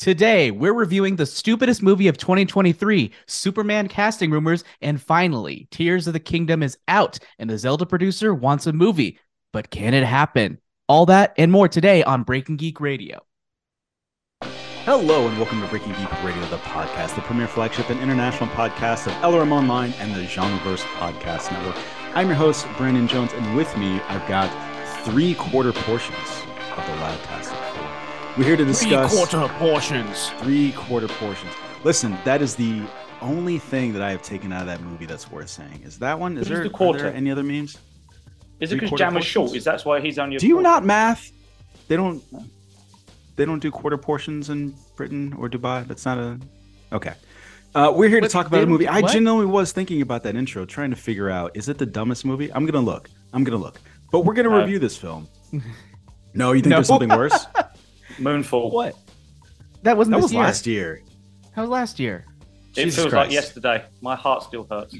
Today, we're reviewing the stupidest movie of 2023, Superman casting rumors, and finally, Tears of the Kingdom is out, and the Zelda producer wants a movie. But can it happen? All that and more today on Breaking Geek Radio. Hello and welcome to Breaking Geek Radio, the podcast, the premier flagship and international podcast of LRM Online and the Genreverse Podcast Network. I'm your host, Brandon Jones, and with me, I've got three-quarter portions of the live cast. We're here to discuss three-quarter portions. Listen, that is the only thing that I have taken out of that movie that's worth saying. Is that one? Are there any other memes? Is it because Jam is short? Is that's why he's on your? Do you quarter? Not math? They don't do quarter portions in Britain or Dubai. That's not a okay. We're here to talk about a movie. What? I genuinely was thinking about that intro, trying to figure out, is it the dumbest movie? I'm gonna look. But we're gonna review this film. No, you think there's something worse? Moonfall. What? That was last year. That was last year. It Jesus feels Christ. Like yesterday. My heart still hurts.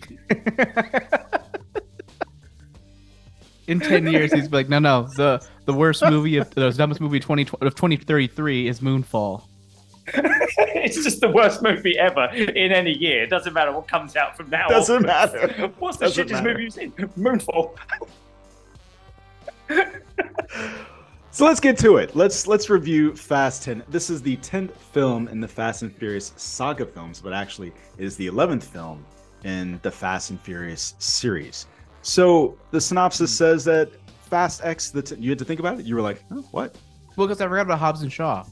In 10 years, he's like, no. The worst movie of the dumbest movie of 2033 is Moonfall. It's just the worst movie ever in any year. It doesn't matter what comes out from now. Doesn't matter. What's the shittiest movie you've seen? Moonfall. So let's get to it. Let's review Fast 10. This is the 10th film in the Fast and Furious saga films, but actually is the 11th film in the Fast and Furious series. So the synopsis says that Fast X, you had to think about it? You were like, oh, what? Well, because I forgot about Hobbs and Shaw.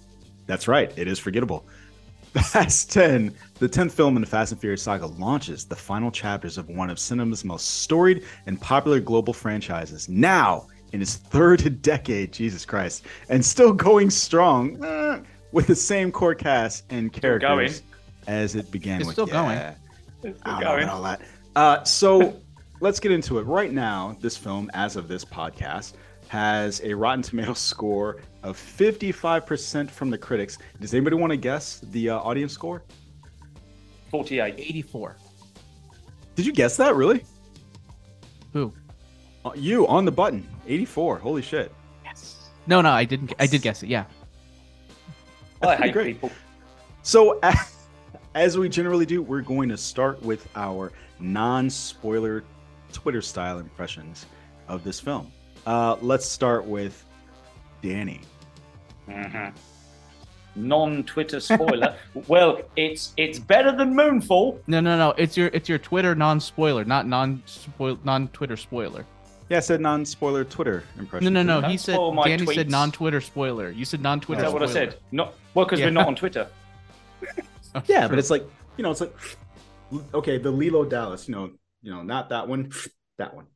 That's right. It is forgettable. Fast 10, the 10th film in the Fast and Furious saga, launches the final chapters of one of cinema's most storied and popular global franchises. Now, in its third decade, Jesus Christ, and still going strong with the same core cast and characters as it began with. It's still going. All that. So let's get into it. Right now, this film, as of this podcast, has a Rotten Tomatoes score of 55% from the critics. Does anybody want to guess the audience score? 48. 84. Did you guess that, really? Who? You on the button. 84. Holy shit. Yes. No, I didn't. I did guess it. Yeah. Well, I hate people. So, as we generally do, we're going to start with our non-spoiler Twitter style impressions of this film. Let's start with Danny. Mm-hmm. Non-Twitter spoiler. Well, it's better than Moonfall. No. It's your Twitter non-spoiler, not non-Twitter spoiler. Yeah, I said non-spoiler Twitter impression. No. He said Danny tweets. Said non-Twitter spoiler. You said non-Twitter. That's spoiler. What I said. No, well, because we're not on Twitter. Yeah, true. But it's like, it's like, okay, the Lilo Dallas. You know, not that one. That one.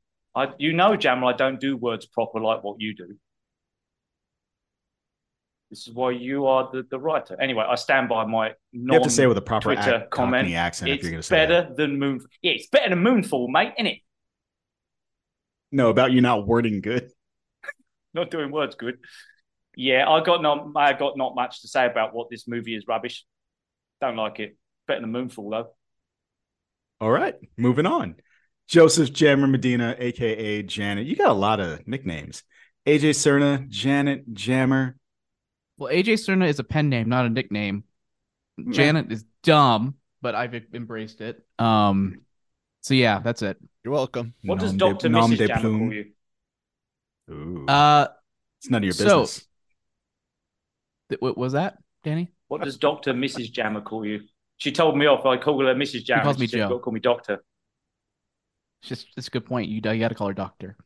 Jamal, I don't do words proper like what you do. This is why you are the writer. Anyway, I stand by my non-Twitter comment. You have to say it with a proper Cockney accent if you're going to say it. It's better than Moonfall. Yeah, it's better than Moonfall, mate, isn't it? No, about you not wording good. Not doing words good. Yeah, I got not much to say about what this movie is. Rubbish. Don't like it. Better than Moonfall, though. All right, moving on. Joseph Jammer Medina, a.k.a. Janet. You got a lot of nicknames. AJ Cerna, Janet, Jammer. Well, AJ Cerna is a pen name, not a nickname. Yeah. Janet is dumb, but I've embraced it. So, yeah, that's it. You're welcome. What does Dr. Mrs. Jammer call you? Ooh. It's none of your business. What was that, Danny? What does Dr. Mrs. Jammer call you? She told me off. I called her Mrs. Jammer. She calls me Joe. She's call me doctor. It's a good point. You got to call her doctor.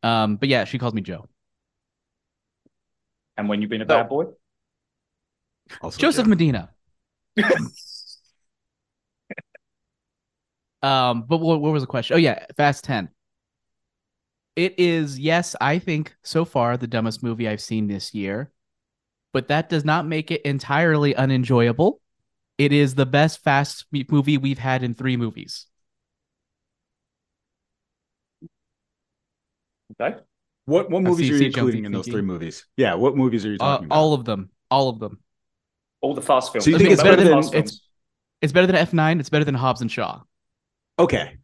But yeah, she calls me Joe. And when you've been a bad boy? Also Joseph Joe. Medina. But what was the question? Oh yeah, Fast 10. It is, yes, I think so far the dumbest movie I've seen this year, but that does not make it entirely unenjoyable. It is the best Fast movie we've had in 3 movies. Okay. What movies are you including in those 3 movies? Yeah, what movies are you talking about? All of them. All the Fast films. So you think it's better than it's better than F9? It's better than Hobbs and Shaw. Okay.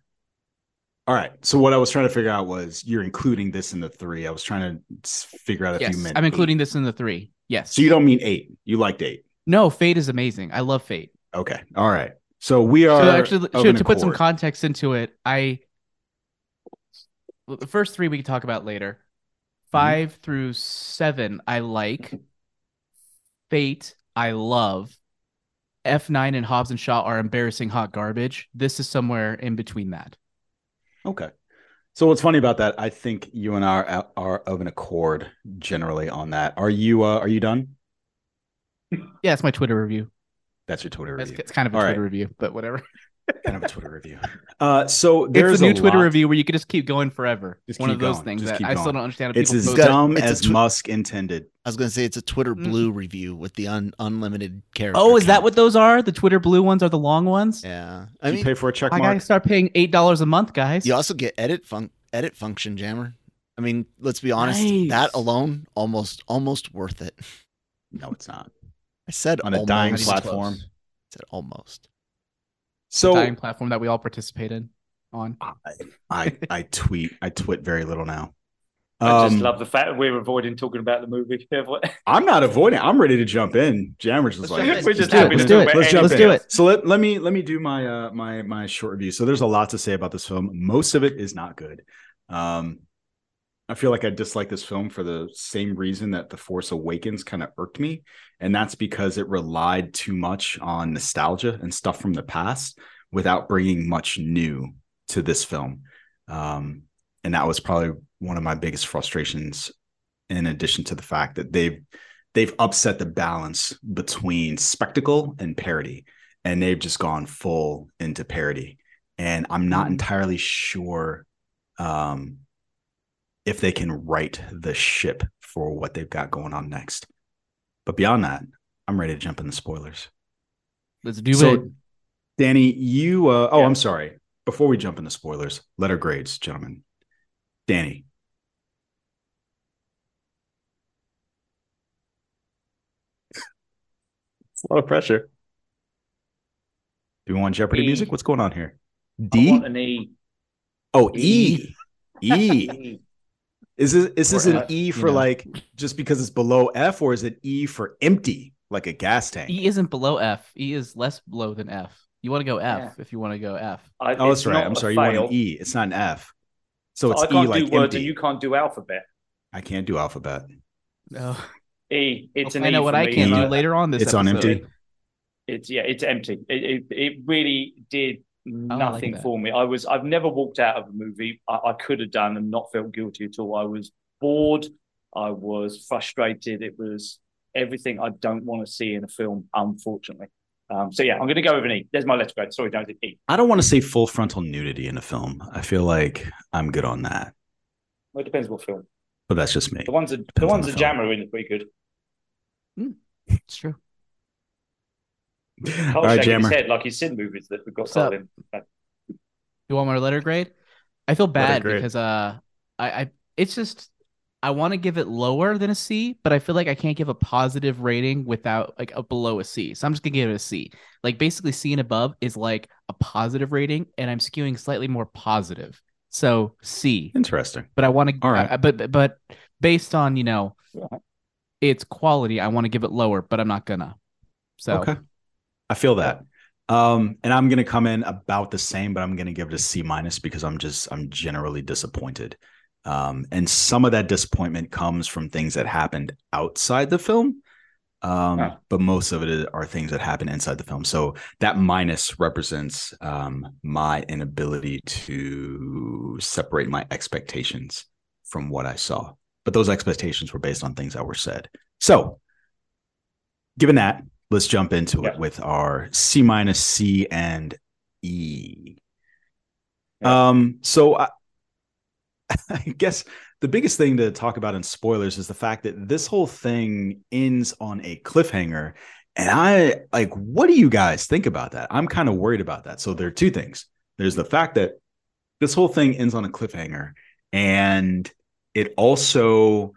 All right. So what I was trying to figure out was you're including this in the 3. I was trying to figure out if you meant. I'm including this in the 3. Yes. So you don't mean 8. You liked 8. No, Fate is amazing. I love Fate. Okay. All right. So we are... So actually, to put some context into it, the first three we can talk about later. 5 mm-hmm. through 7, I like. Fate, I love. F9 and Hobbs and Shaw are embarrassing hot garbage. This is somewhere in between that. Okay. So what's funny about that, I think you and I are of an accord generally on that. Are you done? Yeah, it's my Twitter review. That's your Twitter review. It's kind of a Twitter review, but whatever. Kind of a Twitter review. So there's it's a new Twitter review where you can just keep going forever. It's one of those things that I still don't understand. It's as dumb as Musk intended. I was going to say it's a Twitter Blue review with the unlimited character. Oh, is that what those are? The Twitter Blue ones are the long ones? Yeah. I mean, you pay for a check mark. I got to start paying $8 a month, guys. You also get edit function jammer. I mean, let's be honest. Nice. That alone, almost worth it. No, it's not. I said on almost. A dying platform. I said almost. So the dying platform that we all participate in on. I tweet very little now. I just love the fact that we're avoiding talking about the movie. I'm not avoiding. I'm ready to jump in. Jammer's just like, we're just happy to do it. Let's do it. So let me do my my short review. So there's a lot to say about this film. Most of it is not good. I feel like I dislike this film for the same reason that The Force Awakens kind of irked me. And that's because it relied too much on nostalgia and stuff from the past without bringing much new to this film. And that was probably one of my biggest frustrations, in addition to the fact that they've upset the balance between spectacle and parody. And they've just gone full into parody. And I'm not entirely sure... if they can right the ship for what they've got going on next. But beyond that, I'm ready to jump in the spoilers. Let's do it. Danny, you... I'm sorry. Before we jump into spoilers, letter grades, gentlemen. Danny. It's a lot of pressure. Do we want Jeopardy music? What's going on here? D? I want an E. Oh, E. E. Is this an E for like just because it's below F, or is it E for empty, like a gas tank? E isn't below F. E is less below than F. You want to go F if you want to go F. Oh, that's right. I'm sorry. You want an E. It's not an F. So it's E like empty. You can't do alphabet. I can't do alphabet. No. E. It's an E. I know what I can do later on this episode. It's on empty. It's empty. It really did nothing like for me. I've never walked out of a movie I could have done and not felt guilty at all. I was bored. I was frustrated. It was everything I don't want to see in a film, unfortunately. I'm going to go with an E. There's my letter grade. Sorry, don't E. I don't want to see full frontal nudity in a film. I feel like I'm good on that. Well, it depends what film. But that's just me. The ones that Jammer in are pretty good. It's true. All right, Jammer. His head like his sin movies that we've got started. You want my letter grade? I feel bad because I want to give it lower than a C, but I feel like I can't give a positive rating without like a below a C. So I'm just gonna give it a C. Like basically C and above is like a positive rating, and I'm skewing slightly more positive. So C. Interesting. But I want to. All right. But based on its quality, I want to give it lower, but I'm not gonna. So. Okay. I feel that. And I'm going to come in about the same, but I'm going to give it a C- because I'm generally disappointed. And some of that disappointment comes from things that happened outside the film. But most of it are things that happen inside the film. So that minus represents my inability to separate my expectations from what I saw. But those expectations were based on things that were said. So given that, let's jump into it with our C-, C, and E. Yeah. So I guess the biggest thing to talk about in spoilers is the fact that this whole thing ends on a cliffhanger. And what do you guys think about that? I'm kind of worried about that. So there are two things. There's the fact that this whole thing ends on a cliffhanger. And it also...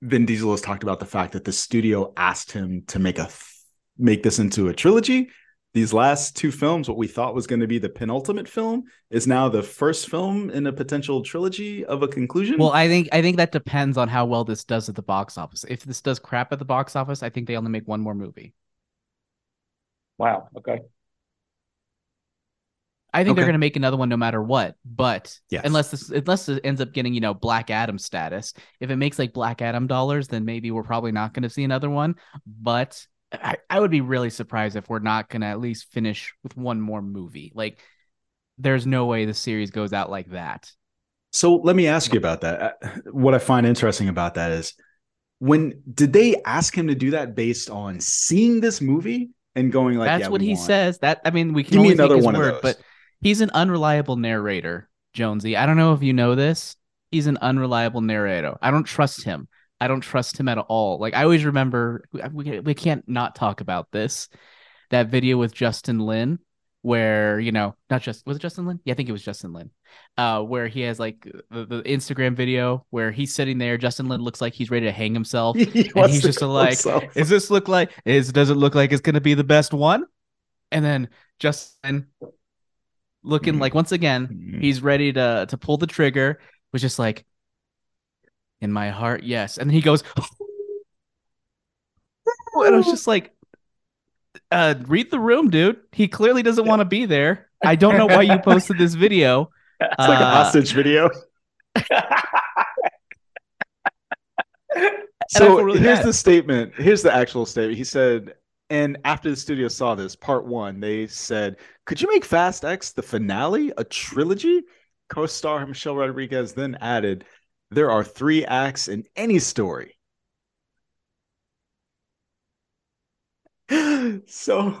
Vin Diesel has talked about the fact that the studio asked him to make this into a trilogy. these last two films, what we thought was going to be the penultimate film is now the first film in a potential trilogy of a conclusion. Well, I think that depends on how well this does at the box office. If this does crap at the box office, I think they only make one more movie. Wow. Okay. I think they're going to make another one no matter what, but yes. unless it ends up getting, Black Adam status. If it makes like Black Adam dollars, then maybe we're probably not going to see another one, but I would be really surprised if we're not going to at least finish with one more movie. Like, there's no way the series goes out like that. So let me ask you about that. What I find interesting about that is, when did they ask him to do that based on seeing this movie and going like, that's what he says. That, I mean, we can only take his word, but he's an unreliable narrator, Jonesy. I don't know if you know this. He's an unreliable narrator. I don't trust him. I don't trust him at all. Like, I always remember, we can't not talk about this, that video with Justin Lin where, was it Justin Lin? Yeah, I think it was Justin Lin, where he has like the Instagram video where he's sitting there. Justin Lin looks like he's ready to hang himself. And he's just like, himself. Does it look like it's going to be the best one? And then Justin looking like, once again, he's ready to pull the trigger, was just like, in my heart, yes. And then he goes, and I was just like, read the room, dude. He clearly doesn't want to be there. I don't know why you posted this video. It's like a hostage video. So really here's the statement. Here's the actual statement. He said, and after the studio saw this, part one, they said, could you make Fast X the finale, a trilogy? Co-star Michelle Rodriguez then added, there are three acts in any story. So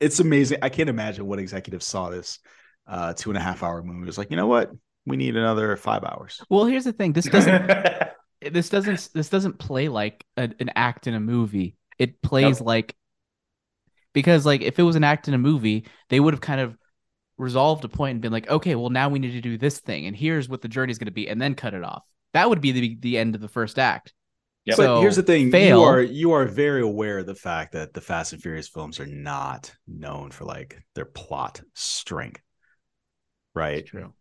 it's amazing. I can't imagine what executive saw this 2.5-hour movie. It was like, you know what? We need another 5 hours. Well, here's the thing. This doesn't play like an act in a movie. It plays because like if it was an act in a movie, they would have kind of resolved a point and been like, okay, well now we need to do this thing, and here's what the journey is going to be, and then cut it off. That would be the end of the first act. Yep. So but here's the thing: you are very aware of the fact that the Fast and Furious films are not known for like their plot strength, right? That's true.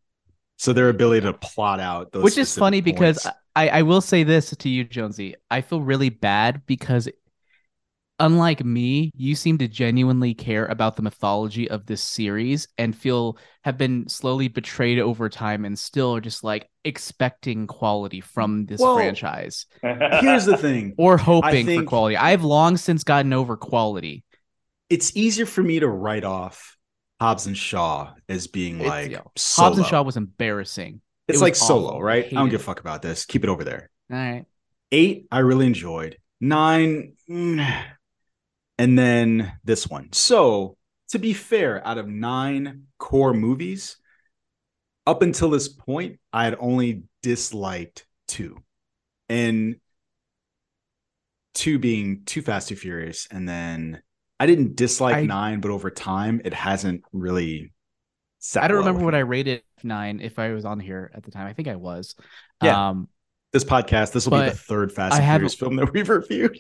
So their ability to plot out those, which is funny points. Because I will say this to you, Jonesy, I feel really bad because, unlike me, you seem to genuinely care about the mythology of this series and have been slowly betrayed over time and still are just like expecting quality from this franchise. Here's the thing. Or hoping for quality. I've long since gotten over quality. It's easier for me to write off Hobbs and Shaw as being like Solo. Hobbs and Shaw was embarrassing. It was like Solo, right? I don't give a fuck about this. Keep it over there. All right. 8, I really enjoyed. 9... And then this one. So to be fair, out of 9 core movies, up until this point, I had only disliked 2. And 2 being Too Fast, Too Furious. And then I didn't dislike 9, but over time, it hasn't really sat. I don't remember what I rated 9 if I was on here at the time. I think I was. Yeah. This podcast, this will be the 3rd Fast and Furious film that we've reviewed.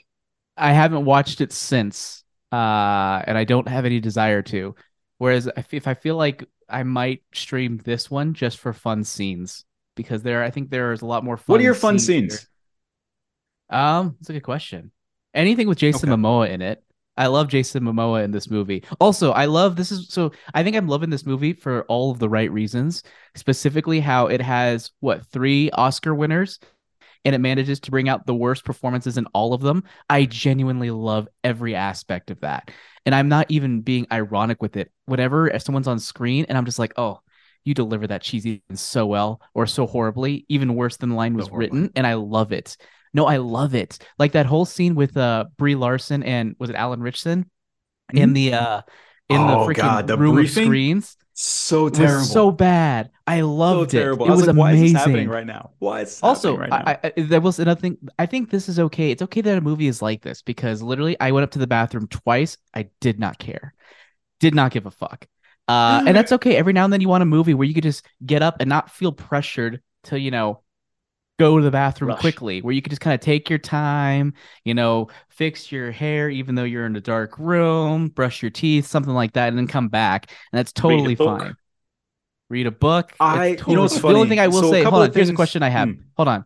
I haven't watched it since, and I don't have any desire to. Whereas if I feel like I might stream this one just for fun scenes, because I think there is a lot more fun. What are your fun scenes? That's a good question. Anything with Jason Momoa in it. I love Jason Momoa in this movie. Also, I think I'm loving this movie for all of the right reasons, specifically how it has 3 Oscar winners, and it manages to bring out the worst performances in all of them. I genuinely love every aspect of that. And I'm not even being ironic with it. Whenever someone's on screen and I'm just like, oh, you deliver that cheesy so well or so horribly, even worse than the line was written. And I love it. No, I love it. Like that whole scene with Brie Larson and was it Alan Richson in the freaking room of screens? So terrible, was so bad. I loved it. It was like, amazing. Why is this happening right now? There was another thing. I think this is okay. It's okay that a movie is like this because literally, I went up to the bathroom twice. I did not care, did not give a fuck, and that's okay. Every now and then, you want a movie where you could just get up and not feel pressured to go to the bathroom quickly, where you could just kind of take your time, you know, fix your hair, even though you're in a dark room, brush your teeth, something like that, and then come back. And that's totally fine. Read a book. You know what's funny? The only thing I will say, hold on, here's a question I have. Hold on.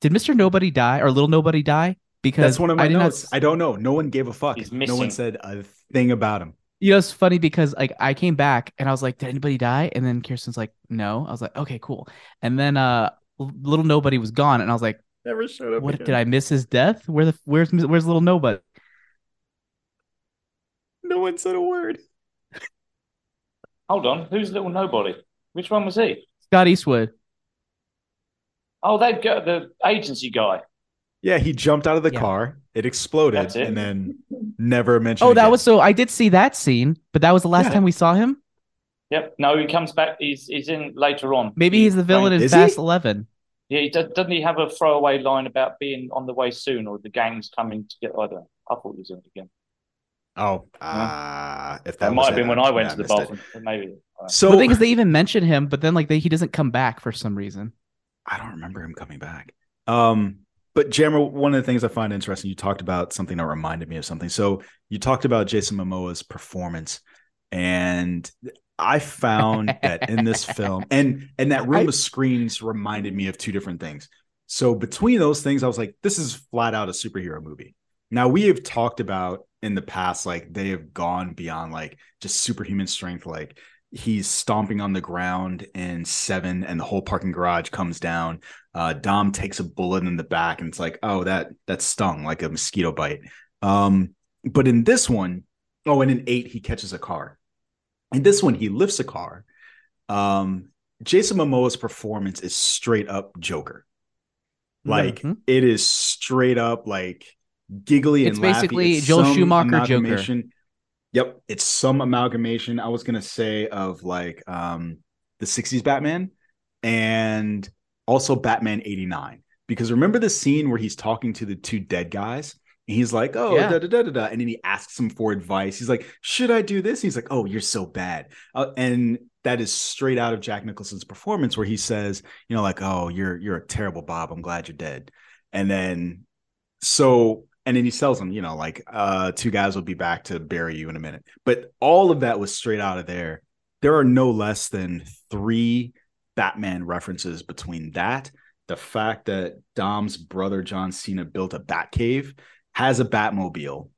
Did Mr. Nobody die or Little Nobody die? Because that's one of my notes. I don't know. No one gave a fuck. No one said a thing about him. You know, it's funny because like I came back and I was like, did anybody die? And then Kirsten's like, no. I was like, okay, cool. And then Little Nobody was gone, and I was like, never showed up. What again. Did I miss his death? Where's Little Nobody? No one said a word. Hold on, who's Little Nobody? Which one was he? Scott Eastwood. Oh, that guy, the agency guy. Yeah, he jumped out of the car. It exploded, and then never mentioned. Oh, that was so. I did see that scene, but that was the last time we saw him. Yep. No, he comes back. He's in later on. Maybe he's the villain in Fast 11. Yeah, he doesn't he have a throwaway line about being on the way soon, or the gang's coming to get? I don't know. I thought he was in it again. Oh, if that might have been when I went to the bathroom, maybe. So the thing is, they even mention him, but then like he doesn't come back for some reason. I don't remember him coming back. But Jammer, one of the things I find interesting, you talked about something that reminded me of something. So you talked about Jason Momoa's performance, and I found that in this film, and that room of screens reminded me of two different things. So between those things, I was like, this is flat out a superhero movie. Now, we have talked about in the past, like they have gone beyond like just superhuman strength. Like he's stomping on the ground in Seven and the whole parking garage comes down. Dom takes a bullet in the back and it's like, oh, that stung like a mosquito bite. But in this one, and in 8, he catches a car. In this one, he lifts a car. Jason Momoa's performance is straight up Joker. Like it is straight up like giggly and laughy. It's basically Joel Schumacher Joker. Yep. It's some amalgamation, I was going to say, of like the 60s Batman and also Batman 89. Because remember the scene where he's talking to the two dead guys? And he's like, da-da-da-da-da. And then he asks him for advice. He's like, should I do this? And he's like, oh, you're so bad. And that is straight out of Jack Nicholson's performance where he says, you know, like, oh, you're a terrible Bob. I'm glad you're dead. And then and then he sells him, you know, like two guys will be back to bury you in a minute. But all of that was straight out of there. There are no less than 3 Batman references between that, the fact that Dom's brother, John Cena, built a Batcave, has a Batmobile.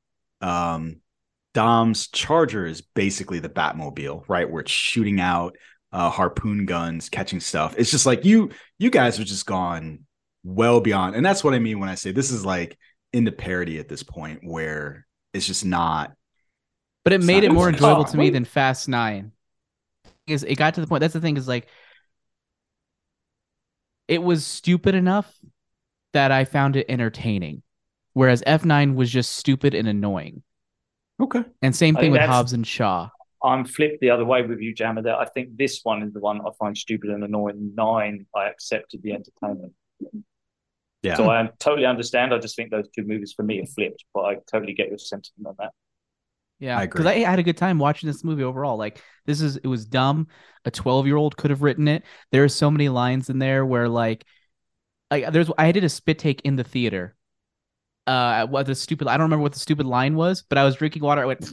Dom's Charger is basically the Batmobile, right? Where it's shooting out harpoon guns, catching stuff. It's just like you guys have just gone well beyond. And that's what I mean when I say this is like in the parody at this point where it's just not. But it made it more enjoyable to me than Fast 9. Because it got to the point. That's the thing is like it was stupid enough that I found it entertaining. Whereas F9 was just stupid and annoying. Okay. And same thing with Hobbs and Shaw. I'm flipped the other way with you, Jammer. That I think this one is the one I find stupid and annoying. 9, I accepted the entertainment. Yeah. So I totally understand. I just think those two movies for me are flipped, but I totally get your sentiment on that. Yeah, because I had a good time watching this movie overall. Like it was dumb. A 12-year-old could have written it. There are so many lines in there where like I did a spit take in the theater. I don't remember what the stupid line was, but I was drinking water. I went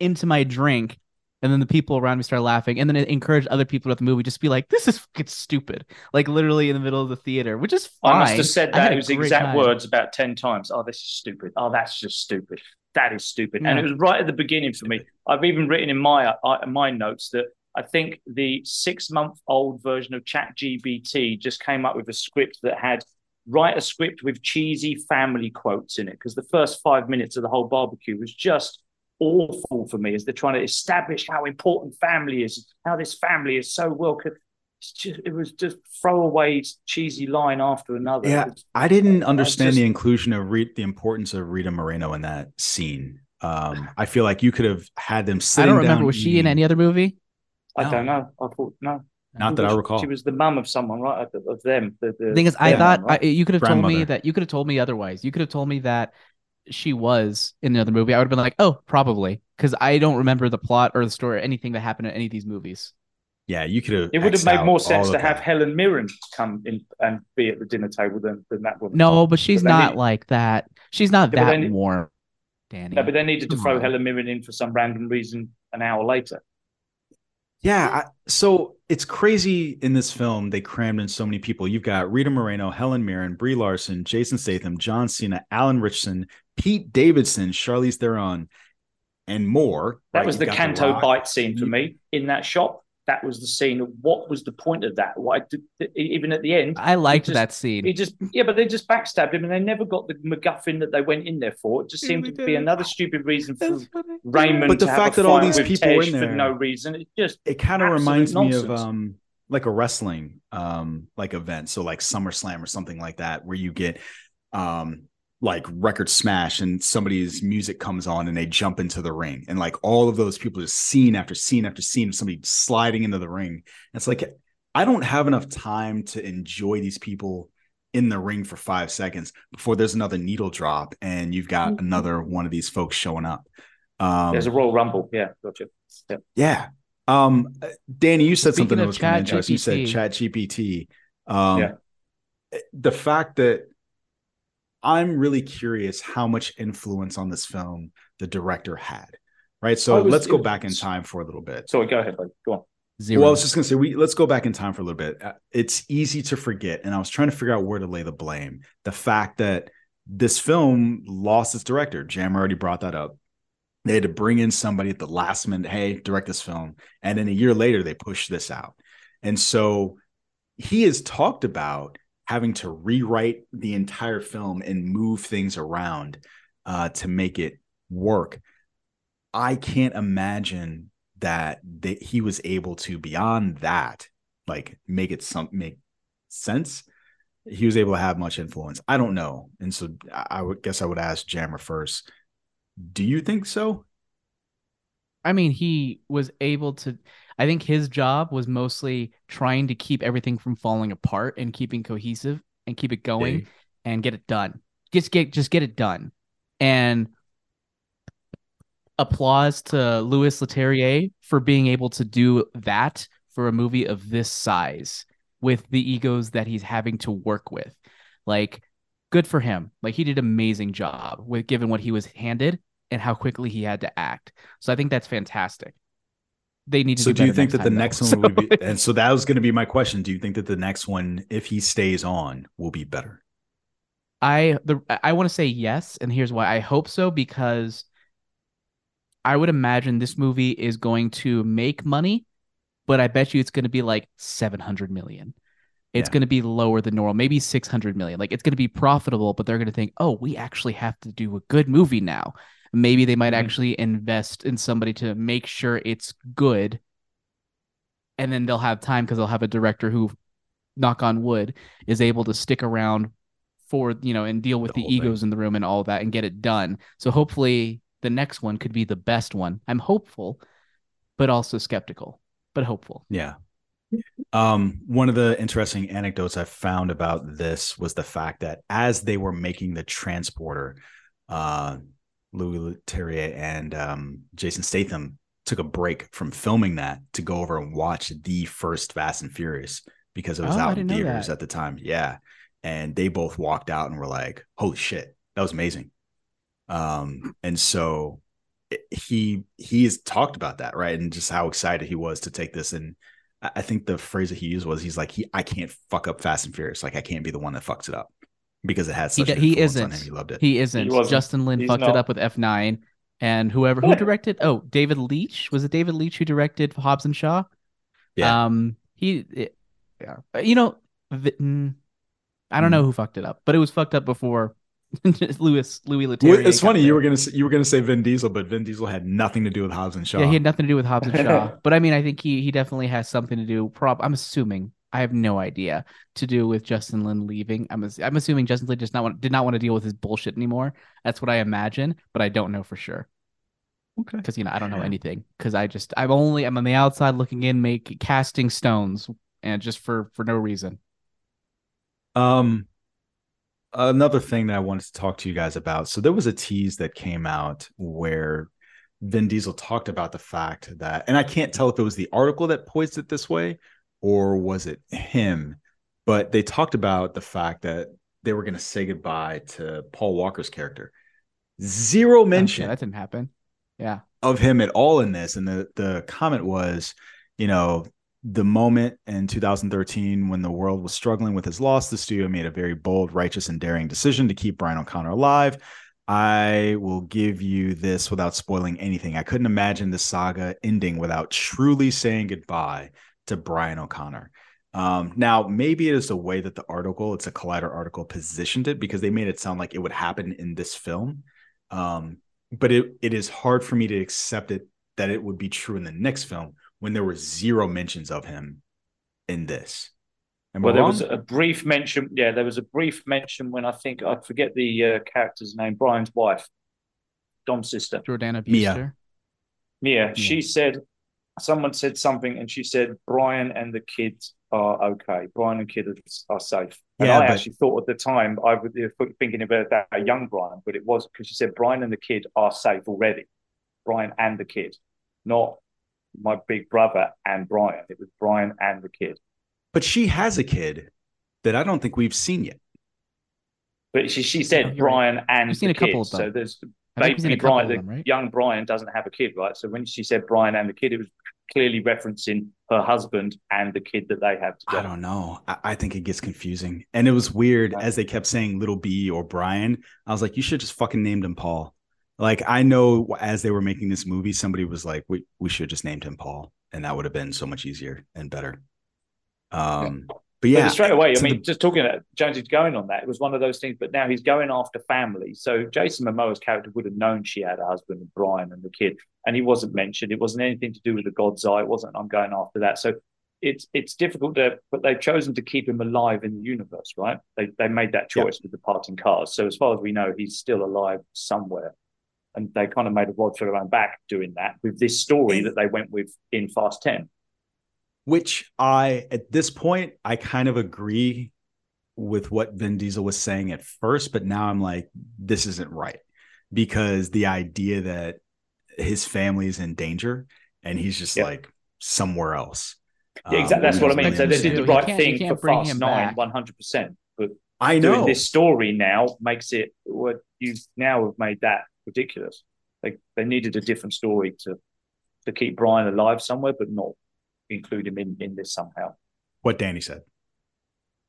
into my drink, and then the people around me started laughing, and then it encouraged other people at the movie just be like, "This is fucking stupid!" Like literally in the middle of the theater, which is fine. I must have said that it was exact words about 10 times. Oh, this is stupid. Oh, that's just stupid. That is stupid. Yeah. And it was right at the beginning for me. I've even written in my notes that I think the 6-month-old version of ChatGPT just came up with a script that had write a script with cheesy family quotes in it, because the first 5 minutes of the whole barbecue was just awful for me as they're trying to establish how important family is, how this family is so welcome. It was just throwaway cheesy line after another. Yeah, I didn't understand the importance of Rita Moreno in that scene. I feel like you could have had them sitting down. I don't remember. Was she in any other movie? I don't know. I thought, no. Not that I recall. She was the mum of someone, right? Of them. The thing is, I thought you could have told me that. You could have told me otherwise. You could have told me that she was in another movie. I would have been like, oh, probably, because I don't remember the plot or the story or anything that happened in any of these movies. yeah, you could have. It would have made more sense to have Helen Mirren come in and be at the dinner table than that woman. No, but she's not like that. She's not that warm, Danny. No, but they needed to throw Helen Mirren in for some random reason an hour later. Yeah, so it's crazy in this film. They crammed in so many people. You've got Rita Moreno, Helen Mirren, Brie Larson, Jason Statham, John Cena, Alan Richardson, Pete Davidson, Charlize Theron, and more. That was the Canto Bite scene for me in that shop. That was the scene. What was the point of that? Why did, even at the end? I liked that scene. But they just backstabbed him, and they never got the MacGuffin that they went in there for. It just seemed to be another stupid reason for Raymond. But the fact that all these people were in there for no reason, it kind of reminds me of like a wrestling like event, so like SummerSlam or something like that, where you get like record smash and somebody's music comes on and they jump into the ring. And like all of those people, just scene after scene after scene of somebody sliding into the ring. And it's like, I don't have enough time to enjoy these people in the ring for 5 seconds before there's another needle drop. And you've got another one of these folks showing up. There's a Royal Rumble. Yeah. Gotcha. Yeah. Danny, you said something that was really interesting. You said ChatGPT. The fact that, I'm really curious how much influence on this film the director had, right? So let's go back in time for a little bit. So go ahead, buddy. Go on. Zero. Well, I was just going to say, let's go back in time for a little bit. It's easy to forget, and I was trying to figure out where to lay the blame. The fact that this film lost its director. Jam already brought that up. They had to bring in somebody at the last minute, hey, direct this film. And then a year later, they pushed this out. And so he has talked about having to rewrite the entire film and move things around to make it work. I can't imagine that he was able to, beyond that, like make sense. He was able to have much influence. I don't know. And so I would ask Jammer first. Do you think so? I mean, he was able to. I think his job was mostly trying to keep everything from falling apart and keeping cohesive and keep it going and get it done. Just get it done. And applause to Louis Leterrier for being able to do that for a movie of this size with the egos that he's having to work with. Like, good for him. Like, he did an amazing job with given what he was handed and how quickly he had to act. So I think that's fantastic. They need to. So, do you think that the next one would be? And so that was going to be my question. Do you think that the next one, if he stays on, will be better? I want to say yes, and here's why. I hope so, because I would imagine this movie is going to make money, but I bet you it's going to be like $700 million. It's going to be lower than normal, maybe $600 million. Like, it's going to be profitable, but they're going to think, oh, we actually have to do a good movie now. Maybe they might actually invest in somebody to make sure it's good. And then they'll have time because they'll have a director who, knock on wood, is able to stick around for, and deal with the egos in the room and all that and get it done. So hopefully the next one could be the best one. I'm hopeful, but also skeptical, but hopeful. Yeah. One of the interesting anecdotes I found about this was the fact that as they were making the transporter, Louis Leterrier and Jason Statham took a break from filming that to go over and watch the first Fast and Furious because it was out in theaters at the time. Yeah. And they both walked out and were like, holy shit, that was amazing. And so he has talked about that, right? And just how excited he was to take this. And I think the phrase that he used was, he's like, I can't fuck up Fast and Furious. Like, I can't be the one that fucks it up. Because it has such he isn't. On him. He loved it. He isn't. Justin Lin fucked it up with F9, and who directed. Oh, David Leitch. Was it David Leitch who directed Hobbs and Shaw? Yeah. I don't know who fucked it up, but it was fucked up before Louis Leterrier. It's funny you were gonna say Vin Diesel, but Vin Diesel had nothing to do with Hobbs and Shaw. Yeah, he had nothing to do with Hobbs and Shaw. But I mean, I think he definitely has something to do. I'm assuming. I have no idea to do with Justin Lin leaving. I'm assuming Justin Lin did not want to deal with his bullshit anymore. That's what I imagine, but I don't know for sure. Okay. Because I don't know anything. Because I'm on the outside looking in, casting stones, and just for no reason. Another thing that I wanted to talk to you guys about. So there was a tease that came out where Vin Diesel talked about the fact that, and I can't tell if it was the article that poised it this way or was it him, but they talked about the fact that they were going to say goodbye to Paul Walker's character. Zero mention. That didn't happen. Yeah. Of him at all in this. And the comment was, you know, the moment in 2013 when the world was struggling with his loss, the studio made a very bold, righteous, and daring decision to keep Brian O'Connor alive. I will give you this without spoiling anything. I couldn't imagine this saga ending without truly saying goodbye to Brian O'Connor. Now, maybe it is the way that the article, it's a Collider article, positioned it, because they made it sound like it would happen in this film. But it is hard for me to accept it that it would be true in the next film when there were zero mentions of him in this. Well, there was a brief mention. Yeah, there was a brief mention when I forget the character's name, Brian's wife, Dom's sister. Jordana Brewster. Yeah, she said, someone said something, and she said, Brian and the kids are okay. Brian and kids are safe. And yeah, I actually thought at the time, I was thinking about that young Brian, but it was because she said, Brian and the kid are safe already. Brian and the kid, not my big brother and Brian. It was Brian and the kid. But she has a kid that I don't think we've seen yet. But she said Brian and we've seen a couple of them. So there's basically Brian, them, right? Young Brian doesn't have a kid, right? So when she said Brian and the kid, it was clearly referencing her husband and the kid that they have together. I don't know. I think it gets confusing. And it was weird as they kept saying little B or Brian. I was like, you should just fucking named him Paul. Like, I know as they were making this movie, somebody was like, we should have just named him Paul. And that would have been so much easier and better. But yeah, but straight away, just talking about Jones is going on that, it was one of those things, but now he's going after family. So Jason Momoa's character would have known she had a husband and Brian and the kid, and he wasn't mentioned. It wasn't anything to do with the God's Eye. It wasn't, I'm going after that. So it's difficult to, but they've chosen to keep him alive in the universe, right? They made that choice with the parting cars. So as far as we know, he's still alive somewhere. And they kind of made a rod for their own back doing that with this story that they went with in Fast 10. Which at this point, I kind of agree with what Vin Diesel was saying at first, but now I'm like, this isn't right, because the idea that his family is in danger and he's just like somewhere else. Yeah, exactly. That's what I mean. So they did the right thing for Fast 9, 100%. But I know doing this story now makes it what you now have made that ridiculous. Like, they needed a different story to keep Brian alive somewhere, but not include him in this somehow. What Danny said.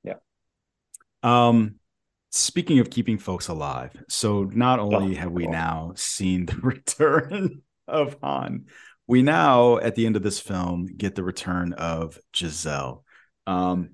Yeah. Speaking of keeping folks alive, so not only have we now seen the return of Han, we now, at the end of this film, get the return of Giselle. And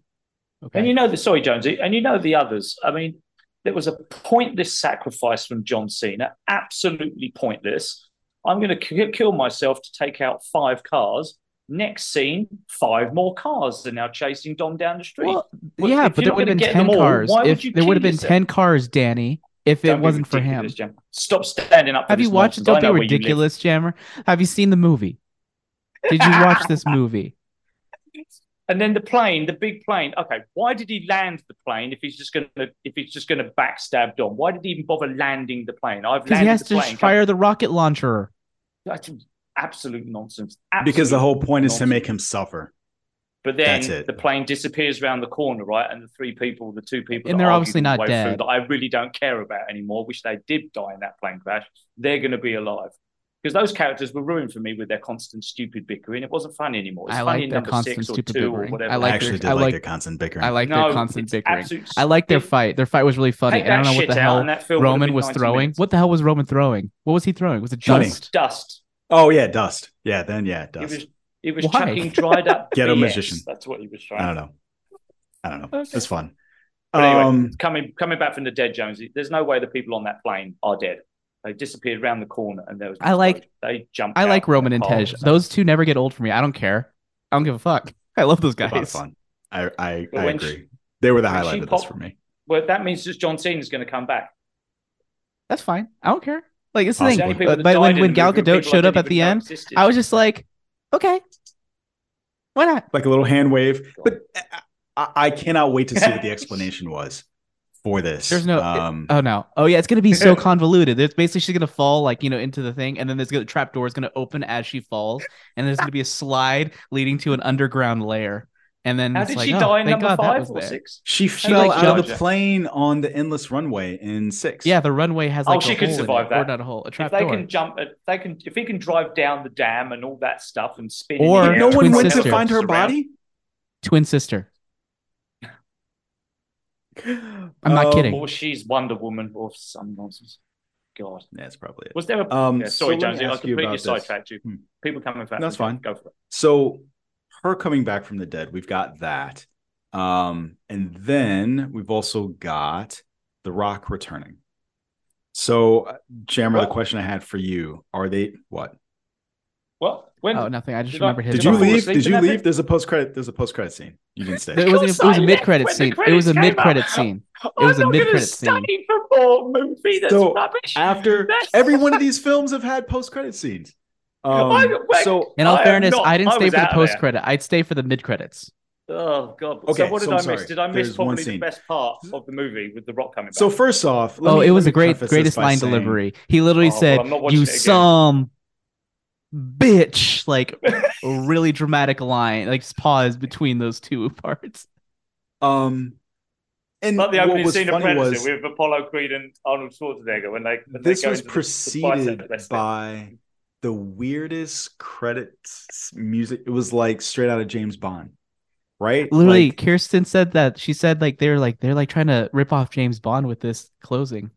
sorry, Jonesy, and the others. I mean, there was a pointless sacrifice from John Cena, absolutely pointless. I'm going to kill myself to take out 5 cars. Next scene, 5 more cars are now chasing Dom down the street. Well, yeah, but there would have been 10 cars. There would have been 10 cars, Danny, if it wasn't for him. Jammer. Stop standing up. Have you watched Don't Be Ridiculous, Jammer? Have you seen the movie? Did you watch this movie? And then the plane, the big plane. Okay, why did he land the plane if he's just going to backstab Dom? Why did he even bother landing the plane? Because he has to fire the rocket launcher. Absolute nonsense. Because the whole point is to make him suffer. But then the plane disappears around the corner, right? And the 2 people, and they're obviously not dead, that I really don't care about anymore. Wish they did die in that plane crash. They're going to be alive, because those characters were ruined for me with their constant stupid bickering. It wasn't funny anymore. It's funny in number 6 or 2 or whatever. I actually did like their constant bickering. I like their constant bickering. I like their fight. Their fight was really funny. I don't know what the hell Roman was throwing. What the hell was Roman throwing? What was he throwing? Was it dust? Oh, yeah, dust. Yeah, dust. It was chucking dried up ghetto magician. That's what he was trying. I don't know. Okay. It's fun. But anyway, coming back from the dead, Jonesy, there's no way the people on that plane are dead. They disappeared around the corner, and there was. They jumped. I like Roman and Tej. Those two never get old for me. I don't care. I don't give a fuck. I love those guys. It's fun. I agree. They were the highlight of this for me. Well, that means just John Cena is going to come back. That's fine. I don't care. Like, it's the thing, but when Gal Gadot showed up at the end, I was just like, okay, why not? Like a little hand wave. But I cannot wait to see what the explanation was for this. There's no. Oh no. Oh yeah, it's gonna be so convoluted. There's basically she's gonna fall like into the thing, and then there's a trap door is gonna open as she falls, and there's gonna be a slide leading to an underground lair. And then how did she die in number 5 or 6? She fell out of the plane on the endless runway in 6. Yeah, the runway has like she could survive that. Not a hole. If they can jump, if he can drive down the dam and all that stuff and spin. Or no one went to find her body. Twin sister. I'm not kidding. Or she's Wonder Woman or some nonsense. God, that's probably it. Was there a sorry, Jonesy? I completely sidetracked you. People coming back. That's fine. Go for it. So. Her coming back from the dead, we've got that. And then we've also got The Rock returning. So, Jammer, the question I had for you, are they what? Well, when nothing. I just remember his. Did you leave? There's a post-credit scene. You can stay. It was a mid-credit scene. It was a mid-credit scene. I'm not going to study for more movie. That's rubbish. After every one of these films have had post-credit scenes. In all fairness, I didn't stay for the post credit. I'd stay for the mid credits. Oh God! Okay, so what did I miss? Sorry. Did I miss probably the best part of the movie with The Rock coming back? So first off, it was a greatest line delivery. He literally said, "You some bitch!" Like a really dramatic line. Like just pause between those two parts. And but the opening scene of Predator with Apollo Creed and Arnold Schwarzenegger was preceded by the weirdest credits music. It was like straight out of James Bond, right? Literally, Kirsten said that. She said they're trying to rip off James Bond with this closing.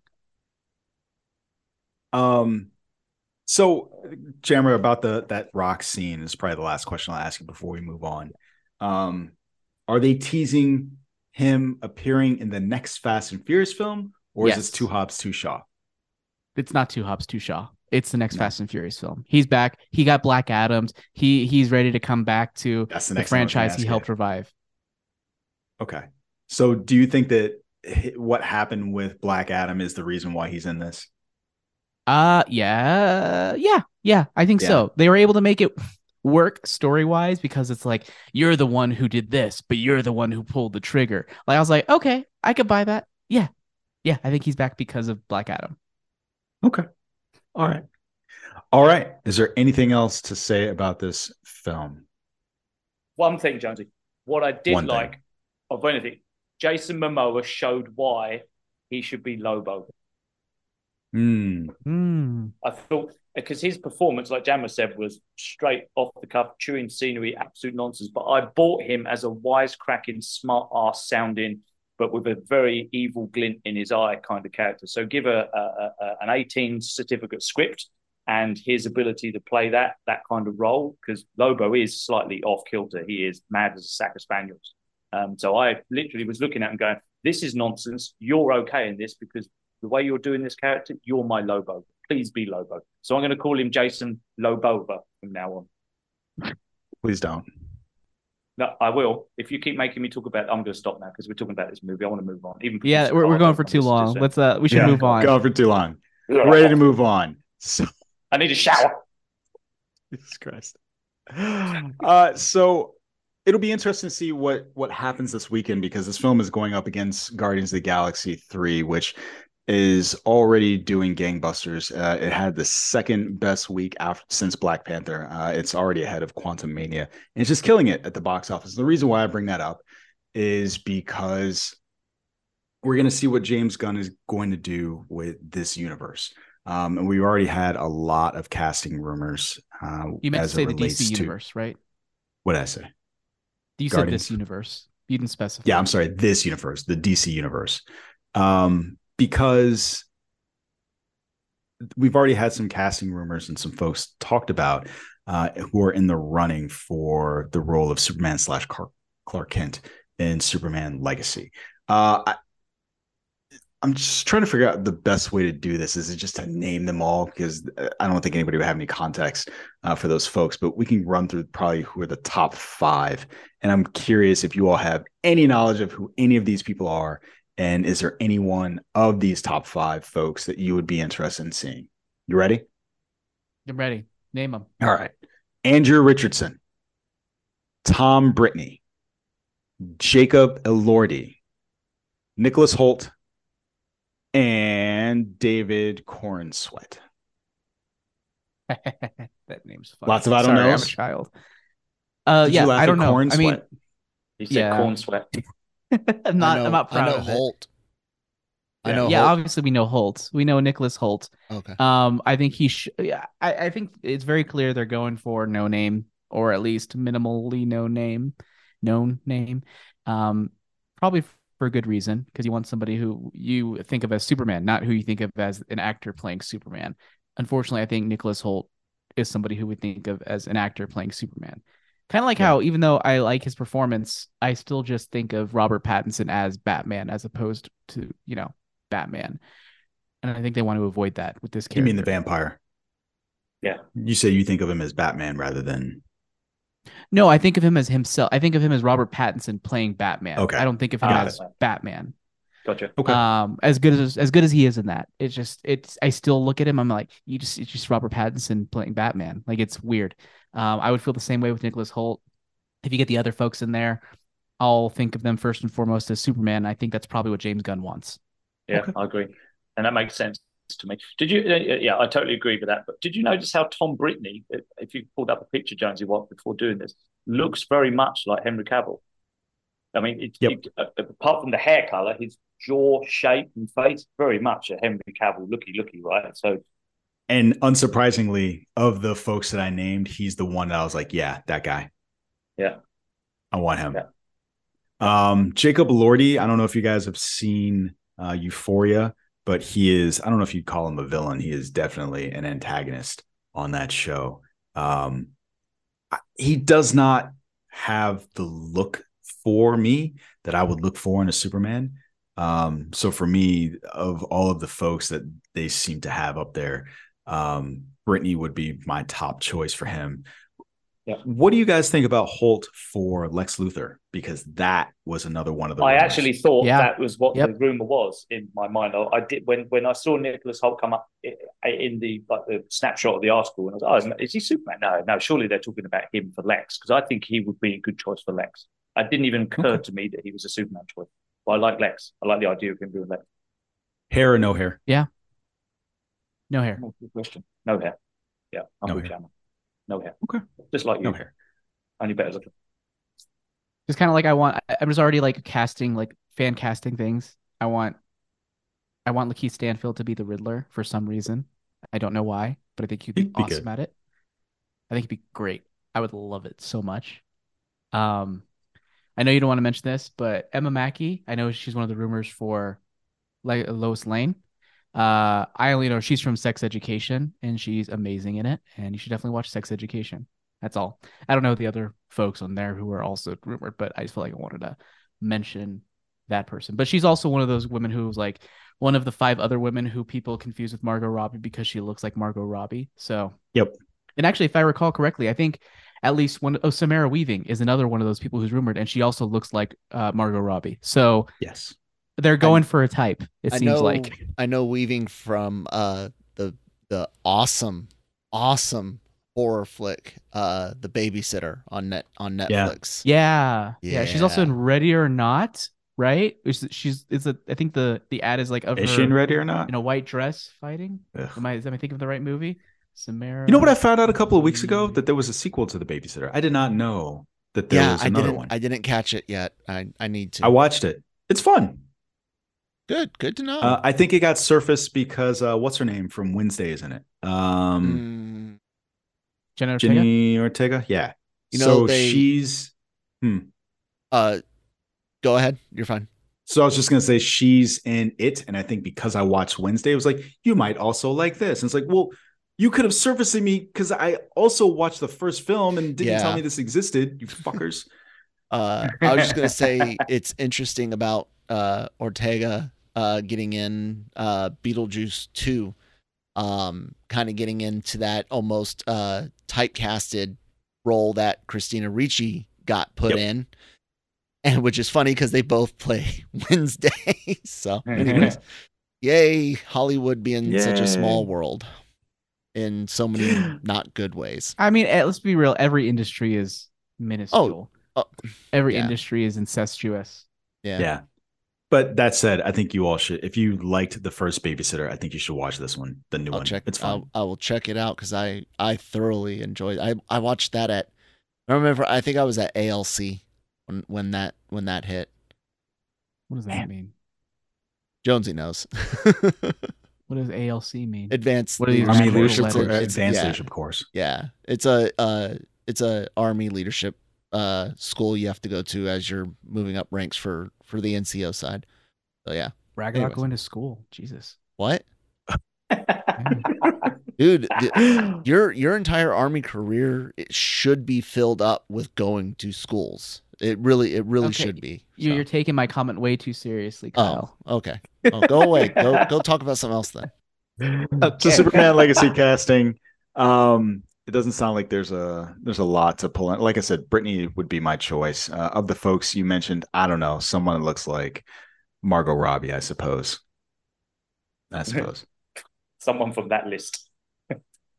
So Jammer, about that Rock scene is probably the last question I'll ask you before we move on. Are they teasing him appearing in the next Fast and Furious film, or is this 2 Hobbs 2 Shaw? It's not 2 Hobbs 2 Shaw. It's the next Fast and Furious film. He's back. He got Black Adams. He's ready to come back to the franchise he helped revive. Okay. So do you think that what happened with Black Adam is the reason why he's in this? Yeah. I think so. They were able to make it work story-wise because it's like, you're the one who did this, but you're the one who pulled the trigger. Like I was like, okay, I could buy that. Yeah. Yeah, I think he's back because of Black Adam. Okay. All right. Is there anything else to say about this film? One thing, Jonesy. What I did like, of anything, Jason Momoa showed why he should be Lobo. I thought, because his performance, like Jammer said, was straight off the cuff, chewing scenery, absolute nonsense. But I bought him as a wisecracking, smart-ass sounding, but with a very evil glint in his eye kind of character. So give an 18 certificate script and his ability to play that kind of role, because Lobo is slightly off-kilter. He is mad as a sack of spaniels. So I literally was looking at him going, this is nonsense. You're okay in this because the way you're doing this character, you're my Lobo. Please be Lobo. So I'm going to call him Jason Lobova from now on. Please don't. No, I will. If you keep making me talk about it, I'm going to stop now because we're talking about this movie. I want to move on. We're going for too long. We should move on. Going for too long. We're ready to move on. So I need a shower. Jesus Christ. So it'll be interesting to see what happens this weekend because this film is going up against Guardians of the Galaxy 3, which is already doing gangbusters. It had the second best week since Black Panther. It's already ahead of Quantumania. And it's just killing it at the box office. The reason why I bring that up is because we're going to see what James Gunn is going to do with this universe. And we already had a lot of casting rumors. You meant to say the DC universe, right? What did I say? You said this universe. You didn't specify. Yeah, I'm sorry. This universe, the DC universe. Because we've already had some casting rumors and some folks talked about who are in the running for the role of Superman / Clark Kent in Superman Legacy. I'm just trying to figure out the best way to do this. Is it just to name them all? Because I don't think anybody would have any context for those folks, but we can run through probably who are the top 5. And I'm curious if you all have any knowledge of who any of these people are. And is there anyone of these top 5 folks that you would be interested in seeing? You ready? I'm ready. Name them. All right. Andrew Richardson, Tom Brittney, Jacob Elordi, Nicholas Holt, and David Corn Sweat. That name's funny. Lots of I don't know. I'm a child. Yeah, I don't know. I mean, you said Corn Sweat. I'm not proud of it. Holt. I know. Yeah, Holt. Obviously we know Holt. We know Nicholas Holt. Okay. I think I think it's very clear they're going for no name, or at least minimally known name. Probably for a good reason, because you want somebody who you think of as Superman, not who you think of as an actor playing Superman. Unfortunately, I think Nicholas Holt is somebody who we think of as an actor playing Superman. Kind of like how, even though I like his performance, I still just think of Robert Pattinson as Batman as opposed to, Batman. And I think they want to avoid that with this character. You mean the vampire? Yeah. You say you think of him as Batman rather than... No, I think of him as himself. I think of him as Robert Pattinson playing Batman. Okay. I don't think of him as Batman. Gotcha. Okay. As good as he is in that, I still look at him. I'm like, it's just Robert Pattinson playing Batman. Like, it's weird. I would feel the same way with Nicholas Holt. If you get the other folks in there, I'll think of them first and foremost as Superman. I think that's probably what James Gunn wants. Yeah, okay. I agree, and that makes sense to me. Did you? Yeah, I totally agree with that. But did you notice how Tom Brittney, if you pulled up a picture, Jonesy, before doing this, looks very much like Henry Cavill? I mean, apart from the hair color, his jaw shape and face, very much a Henry Cavill looky, right? So. And unsurprisingly, of the folks that I named, he's the one that I was like, yeah, that guy. Yeah. I want him. Yeah. Jacob Elordi, I don't know if you guys have seen Euphoria, but he is, I don't know if you'd call him a villain. He is definitely an antagonist on that show. He does not have the look for me that I would look for in a Superman. So for me, of all of the folks that they seem to have up there, Brittany would be my top choice for him. Yeah. What do you guys think about Holt for Lex Luthor? Because that was another one of the. I actually thought that was what the rumor was in my mind. I did when I saw Nicholas Holt come up in the snapshot of the article, and I was like, "Oh, is he Superman?" No. Surely they're talking about him for Lex, because I think he would be a good choice for Lex. It didn't even occur to me that he was a Superman choice, but I like Lex. I like the idea of him doing Lex. Hair or no hair? Yeah. No hair. Good question. No hair. Yeah, I'm with Jammer. No hair. Okay. Just like you. No hair. Only better looking. Just kind of like I'm just already like casting, like fan casting things. I want Lakeith Stanfield to be the Riddler for some reason. I don't know why, but I think he'd be awesome at it. I think he'd be great. I would love it so much. I know you don't want to mention this, but Emma Mackey, I know she's one of the rumors for Lois Lane. I only know she's from Sex Education, and she's amazing in it, and you should definitely watch Sex Education. That's all. I don't know the other folks on there who are also rumored, but I just feel like I wanted to mention that person. But she's also one of those women who's like one of the 5 other women who people confuse with Margot Robbie because she looks like Margot Robbie. So yep. And actually, if I recall correctly, I think at least one. Oh, Samara Weaving is another one of those people who's rumored, and she also looks like Margot Robbie. So yes. They're going for a type. It seems like I know Weaving from the awesome horror flick, The Babysitter on Netflix. Yeah. She's also in Ready or Not, right? I think the ad is like of her in Ready or Not in a white dress fighting. Am I thinking of the right movie? Samara. You know what I found out a couple of weeks ago, that there was a sequel to The Babysitter. I did not know that there was another one. I didn't catch it yet. I need to. I watched it. It's fun. Good to know. I think it got surfaced because what's her name from Wednesday is in it. Jenny Ortega. Yeah. She's. Go ahead. You're fine. So I was just gonna say she's in it, and I think because I watched Wednesday, it was like, you might also like this. And it's like, well, you could have surfaced to me because I also watched the first film and didn't tell me this existed, you fuckers. I was just gonna say it's interesting about Ortega getting in Beetlejuice 2, kind of getting into that almost typecasted role that Christina Ricci got put in, and which is funny because they both play Wednesday. So anyways, yay Hollywood being such a small world in so many not good ways. I mean, let's be real, every industry is minuscule. Every industry is incestuous. Yeah. But that said, I think you all should, if you liked the first Babysitter, I think you should watch this one, the new one. It's fun. I will check it out because I thoroughly enjoyed it. I watched that at, I remember, I think I was at ALC when that hit. What does that mean? Jonesy knows. What does ALC mean? Advanced Army Leadership Corps. Advanced Leadership Course. Yeah. It's a Army Leadership school you have to go to as you're moving up ranks for the NCO side. So yeah. Brag about going to school. Jesus. What? Dude, your entire Army career, it should be filled up with going to schools. It really should be. You're taking my comment way too seriously, Kyle. Oh, okay. Oh, go away. Go talk about something else then. Okay. So Superman Legacy casting. It doesn't sound like there's a lot to pull in. Like I said, Brittney would be my choice. Of the folks you mentioned, I don't know. Someone that looks like Margot Robbie, I suppose. Someone from that list.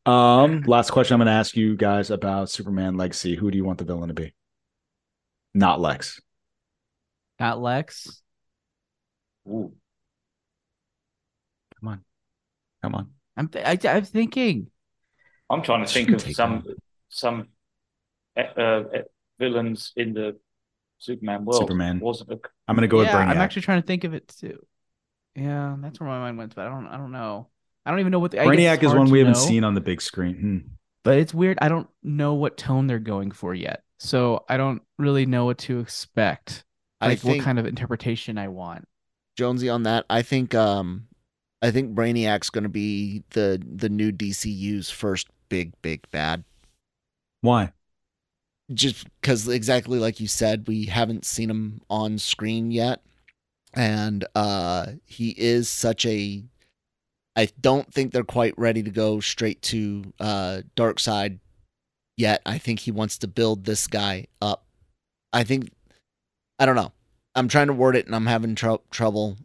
Last question I'm going to ask you guys about Superman Legacy. Who do you want the villain to be? Not Lex. Not Lex. Ooh. Come on. I'm thinking. I'm trying to think of some villains in the Superman world. Superman. I'm going to go with Brainiac. I'm actually trying to think of it too. Yeah, that's where my mind went, but I don't know. I don't even know what Brainiac is one we haven't seen on the big screen. But it's weird. I don't know what tone they're going for yet. So I don't really know what to expect. Like what kind of interpretation I want. Jonesy, on that, I think Brainiac's going to be the new DCU's first big bad. Why? Just because, exactly like you said, we haven't seen him on screen yet. And he is such a... I don't think they're quite ready to go straight to Darkseid yet. I think he wants to build this guy up. I don't know. I'm trying to word it and I'm having trouble.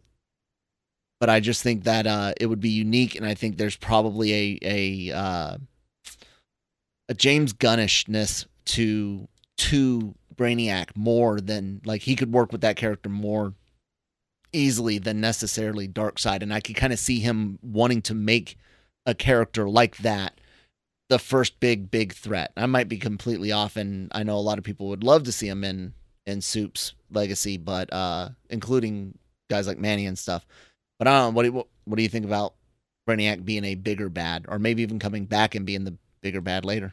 But I just think that it would be unique, and I think there's probably a James Gunnishness to Brainiac more than, like, he could work with that character more easily than necessarily Darkseid, and I could kind of see him wanting to make a character like that the first big threat. I might be completely off, and I know a lot of people would love to see him in Soup's Legacy, but including guys like Manny and stuff. But I don't know, what do you think about Brainiac being a bigger bad, or maybe even coming back and being the bigger bad later?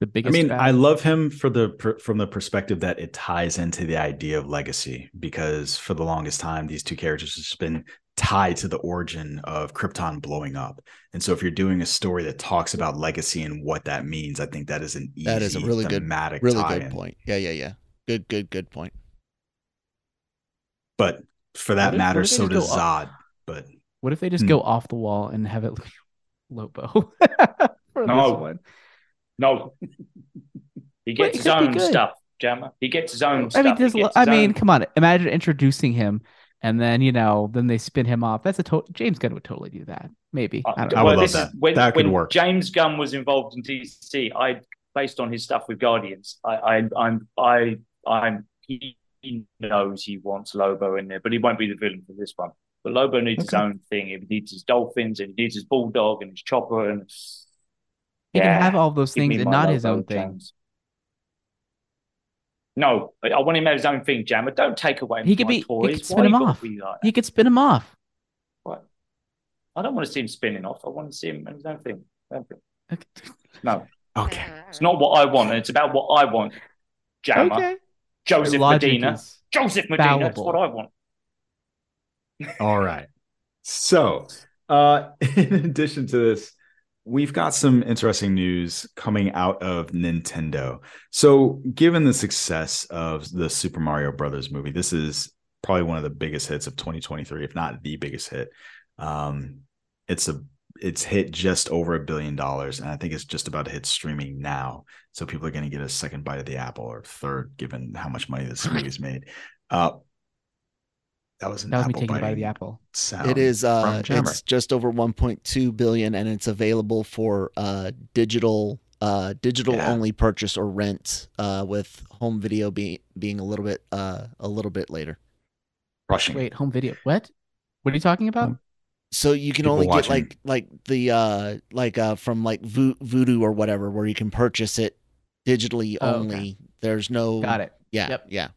The biggest. I mean, bad. I love him from the perspective that it ties into the idea of legacy, because for the longest time, these two characters have just been tied to the origin of Krypton blowing up. And so if you're doing a story that talks about legacy and what that means, I think that is an easy, that is a really thematic good, really tie-in. Good point. Yeah. Good point. But for that matter, so does Zod. But what if they just go off the wall and have it Lobo for this one? No, he gets his own stuff, Gemma. He gets his own stuff. I mean, come on. Imagine introducing him, and then, then they spin him off. That's James Gunn would totally do that. Maybe. I don't know. I would love that. When work. James Gunn was involved in DC, based on his stuff with Guardians, he knows he wants Lobo in there, but he won't be the villain for this one. But Lobo needs his own thing. He needs his dolphins, and he needs his bulldog, and his chopper, and. He can have all those things and not his own things. No, I want him to have his own thing, Jammer. Don't take away my toys. He could spin him off. He could spin him off. What? I don't want to see him spinning off. I want to see him have his own thing. No. Okay. It's not what I want. It's about what I want, Jammer. Okay. Joseph Medina. Joseph Medina. That's what I want. All right. So, in addition to this, we've got some interesting news coming out of Nintendo. So given the success of the Super Mario Brothers movie, this is probably one of the biggest hits of 2023, if not the biggest hit. It's hit just over $1 billion, and I think it's just about to hit streaming now. So people are going to get a second bite of the apple, or third, given how much money this movie's made. That was me taking a bite of the apple. It is. It's just over 1.2 billion, and it's available for digital only purchase or rent, with home video being a little bit later. Rushing. Wait, home video. What? What are you talking about? So you can only get from Voodoo or whatever, where you can purchase it digitally only. Okay. There's no. Got it. Yeah. Yep. Yeah.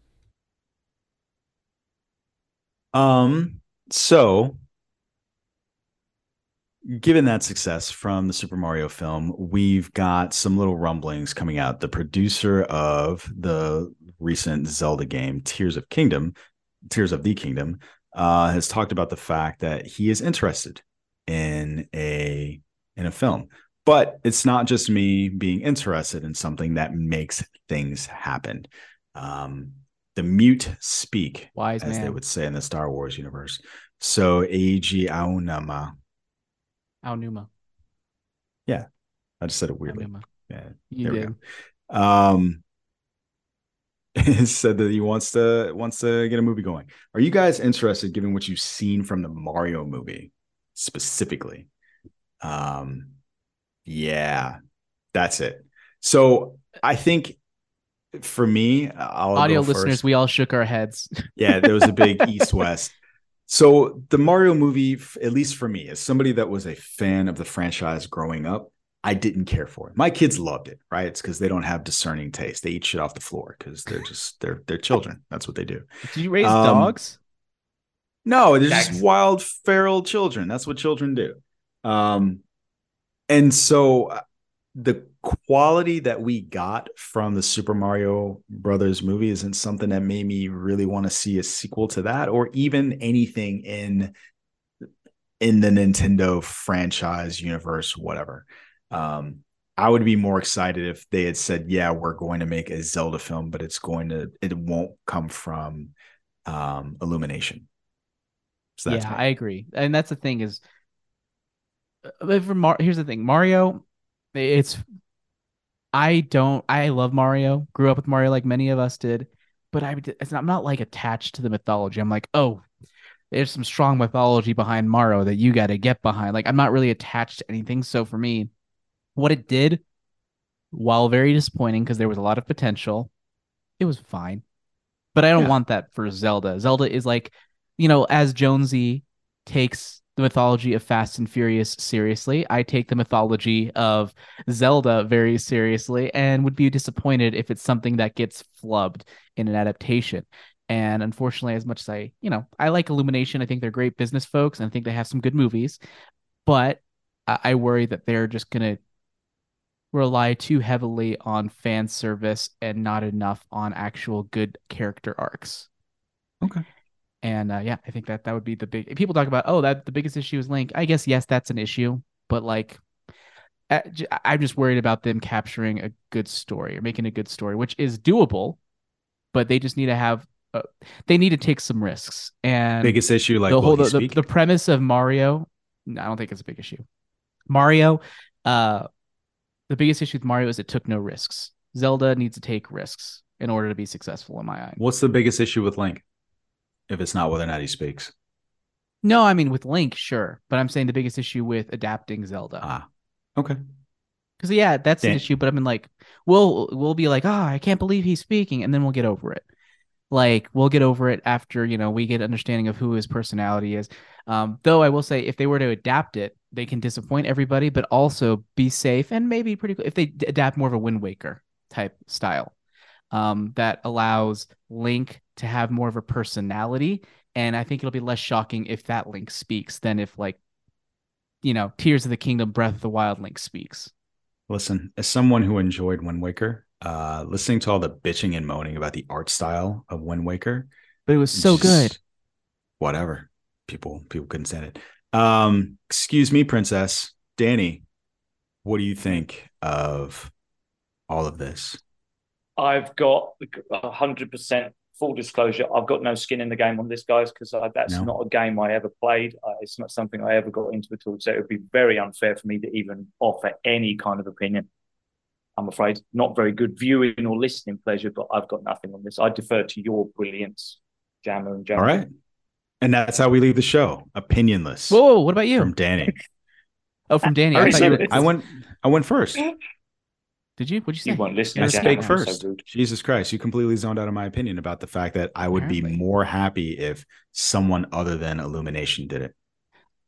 So, given that success from the Super Mario film, we've got some little rumblings coming out. The producer of the recent Zelda game, Tears of the Kingdom, has talked about the fact that he is interested in a film. But it's not just me being interested in something that makes things happen. The mute speak, wise as man, they would say in the Star Wars universe. So Eiji Aonuma. Yeah, I just said it weirdly. Aonuma. Yeah, you there did. We go. Said that he wants to get a movie going. Are you guys interested, given what you've seen from the Mario movie specifically? Yeah, that's it. So I think. For me, I'll audio listeners, first. We all shook our heads. Yeah, there was a big East-West. So the Mario movie, at least for me, as somebody that was a fan of the franchise growing up, I didn't care for it. My kids loved it, right? It's because they don't have discerning taste. They eat shit off the floor because they're children. That's what they do. Do you raise dogs? No, they're just wild, feral children. That's what children do. And so the quality that we got from the Super Mario Brothers movie isn't something that made me really want to see a sequel to that, or even anything in the Nintendo franchise universe, whatever. I would be more excited if they had said, yeah, we're going to make a Zelda film, but it won't come from Illumination. So that's I agree. And that's the thing is, here's the thing, Mario, I love Mario, grew up with Mario like many of us did, but I'm not like attached to the mythology. I'm like, oh, there's some strong mythology behind Mario that you got to get behind. Like, I'm not really attached to anything. So for me, what it did, while very disappointing because there was a lot of potential, it was fine. But I don't want that for Zelda. Zelda is like, as Jonesy takes the mythology of Fast and Furious seriously, I take the mythology of Zelda very seriously and would be disappointed if it's something that gets flubbed in an adaptation. And unfortunately, as much as I like Illumination, I think they're great business folks and I think they have some good movies, but I worry that they're just going to rely too heavily on fan service and not enough on actual good character arcs. Okay. And I think that would be the big. People talk about, oh, that the biggest issue is Link. I guess yes, that's an issue, but I'm just worried about them capturing a good story or making a good story, which is doable, but they just need to have. They need to take some risks. And biggest issue, like the premise of Mario. No, I don't think it's a big issue. Mario, the biggest issue with Mario is it took no risks. Zelda needs to take risks in order to be successful, in my eye. What's the biggest issue with Link? If it's not whether or not he speaks. No, I mean, with Link, sure. But I'm saying the biggest issue with adapting Zelda. Okay. Because, that's an issue. But I mean, we'll be like, I can't believe he's speaking. And then we'll get over it. Like, we'll get over it after, we get understanding of who his personality is. Though I will say, if they were to adapt it, they can disappoint everybody, but also be safe and maybe pretty cool if they adapt more of a Wind Waker type style that allows Link to have more of a personality, and I think it'll be less shocking if that Link speaks than if Tears of the Kingdom, Breath of the Wild Link speaks. Listen, as someone who enjoyed Wind Waker, listening to all the bitching and moaning about the art style of Wind Waker, but it was so good. Whatever, people couldn't stand it. Excuse me, Princess Danny, what do you think of all of this? I've got 100%. Full disclosure, I've got no skin in the game on this, guys, because that's not a game I ever played. It's not something I ever got into at all. So it would be very unfair for me to even offer any kind of opinion. I'm afraid not very good viewing or listening pleasure, but I've got nothing on this. I defer to your brilliance, Jammer and Jammer. All right. And that's how we leave the show. Opinionless. Whoa, what about you? From Danny. From Danny. I went first. Did you? What'd you say? You won't listen. I spoke first. So Jesus Christ, you completely zoned out of my opinion about the fact that I would be more happy if someone other than Illumination did it.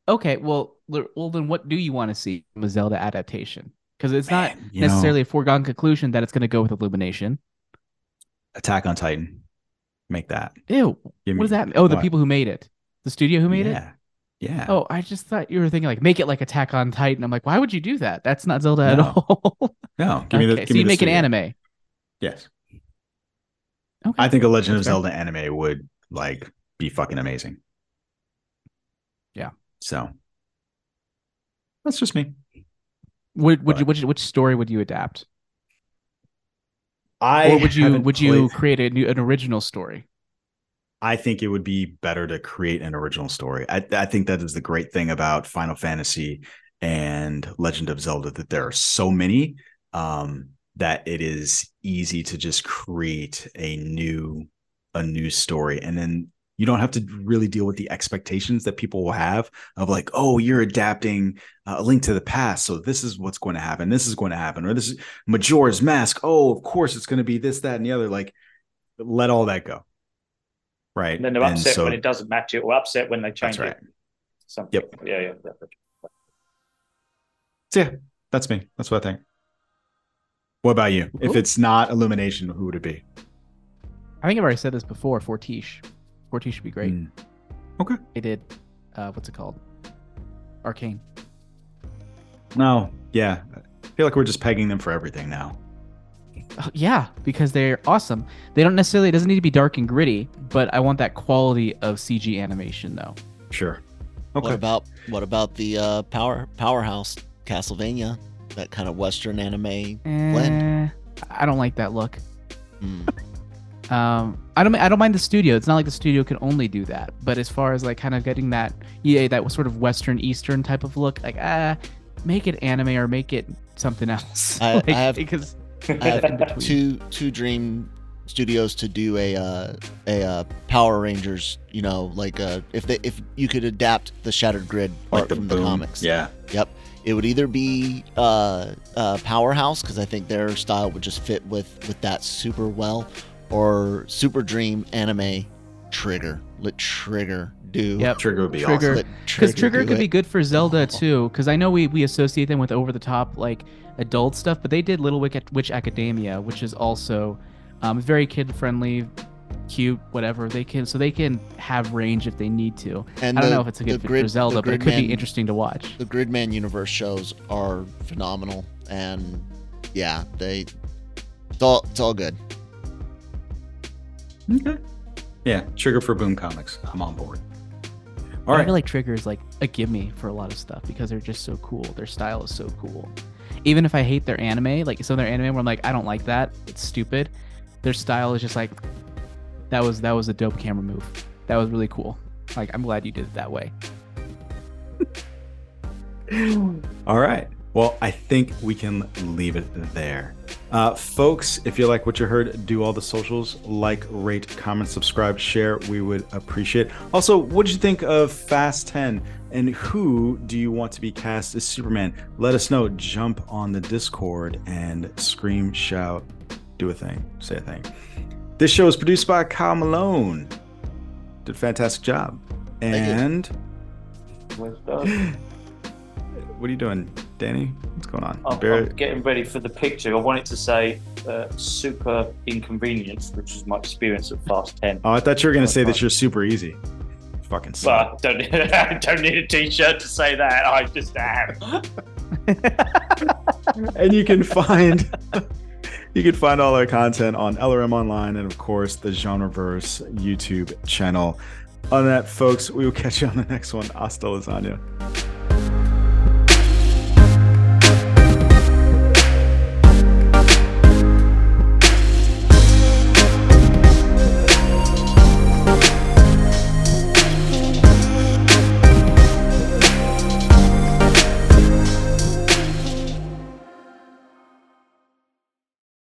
Okay, well, then what do you want to see from a Zelda adaptation? Because it's not necessarily a foregone conclusion that it's going to go with Illumination. Attack on Titan. Make that. Ew. What is that? Oh, the people who made it. The studio who made it? Yeah. Oh, I just thought you were thinking like make it like Attack on Titan. I'm like, why would you do that? That's not Zelda at all. No. Give me the. Give so me you the make studio. An anime. Yes. Okay. I think a Legend of Zelda anime would like be fucking amazing. Yeah. So that's just me. Which story would you adapt? Or would you create an original story? I think it would be better to create an original story. I think that is the great thing about Final Fantasy and Legend of Zelda, that there are so many that it is easy to just create a new story. And then you don't have to really deal with the expectations that people will have of like, oh, you're adapting A Link to the Past, so this is what's going to happen. This is going to happen. Or this is Majora's Mask. Oh, of course, it's going to be this, that, and the other. Like, let all that go. Right. And then they're upset when it doesn't match it, or upset when they change it. Something. Yep. Yeah. So yeah, that's me. That's what I think. What about you? Ooh. If it's not Illumination, who would it be? I think I've already said this before. Fortiche should be great. Mm. Okay. They did, what's it called? Arcane. No. Yeah. I feel like we're just pegging them for everything now. Yeah, because they're awesome. They don't necessarily, it doesn't need to be dark and gritty, but I want that quality of CG animation though. Sure. Okay. What about the powerhouse Castlevania, that kind of Western anime blend? I don't like that look. I don't mind the studio. It's not like the studio can only do that, but as far as like kind of getting that that sort of Western Eastern type of look, like make it anime or make it something else. I have two dream studios to do a Power Rangers, like if you could adapt the Shattered Grid like from the comics. Yeah. Yep. It would either be Powerhouse, because I think their style would just fit with that super well, or Super Dream Anime Trigger. Let Trigger do. Yep. Trigger would be awesome. Because Trigger could be good for Zelda too, because I know we associate them with over the top like adult stuff, but they did Little Witch Academia, which is also very kid friendly, cute, whatever. They can have range if they need to. And I don't know if it's a good fit for Zelda, but it could be interesting to watch. The Gridman universe shows are phenomenal, and yeah, it's all good. Okay. Yeah, Trigger for Boom Comics. I'm on board. All right. I feel like Trigger is like a gimme for a lot of stuff because they're just so cool. Their style is so cool. Even if I hate their anime, like some of their anime where I'm like, I don't like that, it's stupid, their style is just like, that was a dope camera move. That was really cool. Like, I'm glad you did it that way. All right. Well, I think we can leave it there. Folks, if you like what you heard, do all the socials, like, rate, comment, subscribe, share. We would appreciate it. Also, what did you think of Fast 10? And who do you want to be cast as Superman? Let us know. Jump on the Discord and scream, shout, do a thing, say a thing. This show is produced by Kyle Malone. Did a fantastic job. And what are you doing, Danny? What's going on? I'm getting ready for the picture. I wanted to say super inconvenience, which is my experience at Fast 10. Oh, I thought you were going to say that you're super easy. Fucking suck. But I don't need a t-shirt to say that. I just am. And you can find all our content on LRM Online and, of course, the Genreverse YouTube channel. On that, folks, we will catch you on the next one. Hasta lasagna.